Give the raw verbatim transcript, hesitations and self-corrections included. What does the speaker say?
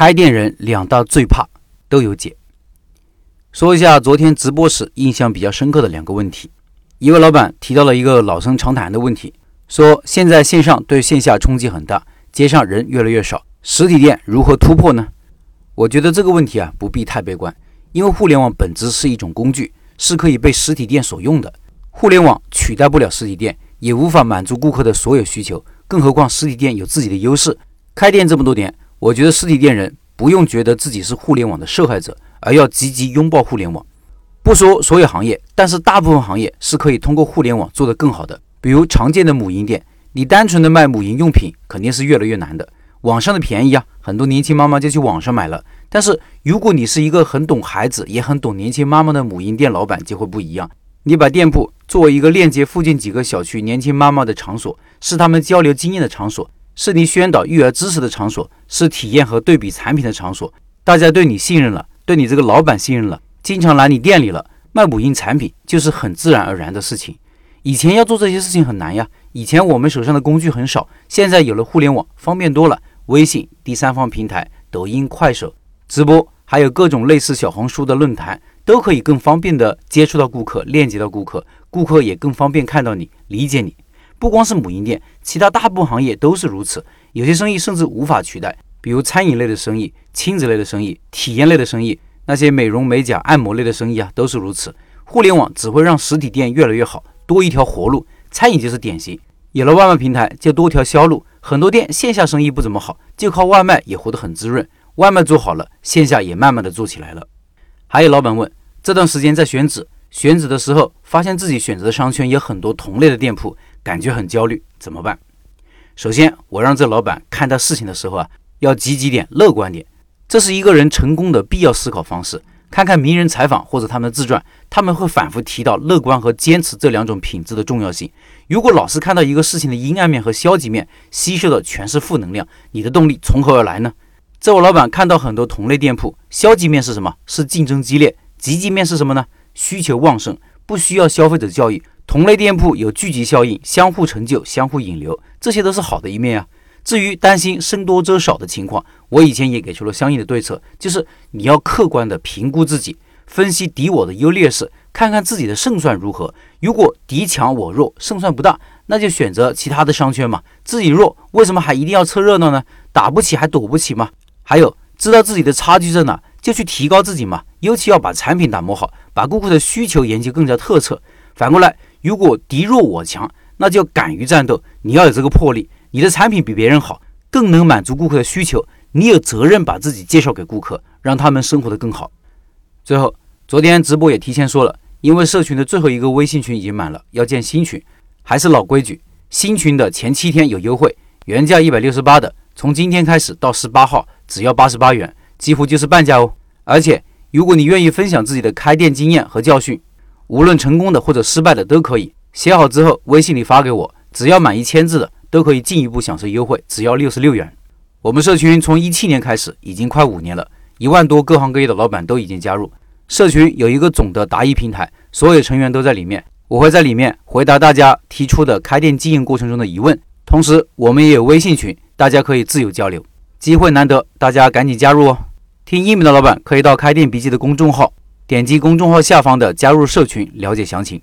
开店人两大最怕都有解。说一下昨天直播时印象比较深刻的两个问题。一位老板提到了一个老生常谈的问题，说现在线上对线下冲击很大，街上人越来越少，实体店如何突破呢？我觉得这个问题啊不必太悲观，因为互联网本质是一种工具，是可以被实体店所用的。互联网取代不了实体店，也无法满足顾客的所有需求，更何况实体店有自己的优势。开店这么多年，我觉得实体店人不用觉得自己是互联网的受害者，而要积极拥抱互联网。不说所有行业，但是大部分行业是可以通过互联网做得更好的。比如常见的母婴店，你单纯的卖母婴用品肯定是越来越难的。网上的便宜啊，很多年轻妈妈就去网上买了。但是如果你是一个很懂孩子也很懂年轻妈妈的母婴店老板，就会不一样。你把店铺作为一个链接附近几个小区年轻妈妈的场所，是他们交流经验的场所，是你宣导育儿知识的场所，是体验和对比产品的场所。大家对你信任了，对你这个老板信任了，经常来你店里了，卖母婴产品就是很自然而然的事情。以前要做这些事情很难呀，以前我们手上的工具很少，现在有了互联网方便多了，微信、第三方平台、抖音、快手、直播，还有各种类似小红书的论坛，都可以更方便的接触到顾客，链接到顾客，顾客也更方便看到你，理解你。不光是母婴店，其他大部分行业都是如此，有些生意甚至无法取代，比如餐饮类的生意、亲子类的生意、体验类的生意，那些美容美甲按摩类的生意啊，都是如此。互联网只会让实体店越来越好，多一条活路。餐饮就是典型，有了外卖平台就多条销路，很多店线下生意不怎么好，就靠外卖也活得很滋润，外卖做好了，线下也慢慢的做起来了。还有老板问，这段时间在选址选址的时候，发现自己选择的商圈有很多同类的店铺，感觉很焦虑，怎么办？首先我让这老板看待事情的时候啊，要积极点，乐观点，这是一个人成功的必要思考方式。看看名人采访或者他们的自传，他们会反复提到乐观和坚持这两种品质的重要性。如果老是看到一个事情的阴暗面和消极面，吸收的全是负能量，你的动力从何而来呢？这位老板看到很多同类店铺，消极面是什么？是竞争激烈。积极面是什么呢？需求旺盛，不需要消费者教育，同类店铺有聚集效应，相互成就，相互引流，这些都是好的一面啊。至于担心僧多粥少的情况，我以前也给出了相应的对策，就是你要客观的评估自己，分析敌我的优劣势，看看自己的胜算如何。如果敌强我弱，胜算不大，那就选择其他的商圈嘛。自己弱，为什么还一定要凑热闹呢？打不起还躲不起吗？还有，知道自己的差距在哪，就去提高自己嘛。尤其要把产品打磨好，把顾客的需求研究更加透彻。反过来，如果敌弱我强，那就敢于战斗，你要有这个魄力。你的产品比别人好，更能满足顾客的需求，你有责任把自己介绍给顾客，让他们生活得更好。最后，昨天直播也提前说了，因为社群的最后一个微信群已经满了，要建新群。还是老规矩，新群的前七天有优惠，原价一百六十八的，从今天开始到十八号只要八十八元，几乎就是半价哦。而且如果你愿意分享自己的开店经验和教训，无论成功的或者失败的都可以，写好之后微信里发给我，只要满一千字的都可以进一步享受优惠，只要六十六元。我们社群从一七年开始，已经快五年了，一万多各行各业的老板都已经加入。社群有一个总的答疑平台，所有成员都在里面，我会在里面回答大家提出的开店经营过程中的疑问。同时我们也有微信群，大家可以自由交流，机会难得，大家赶紧加入哦。听音频的老板可以到开店笔记的公众号，点击公众号下方的加入社群了解详情。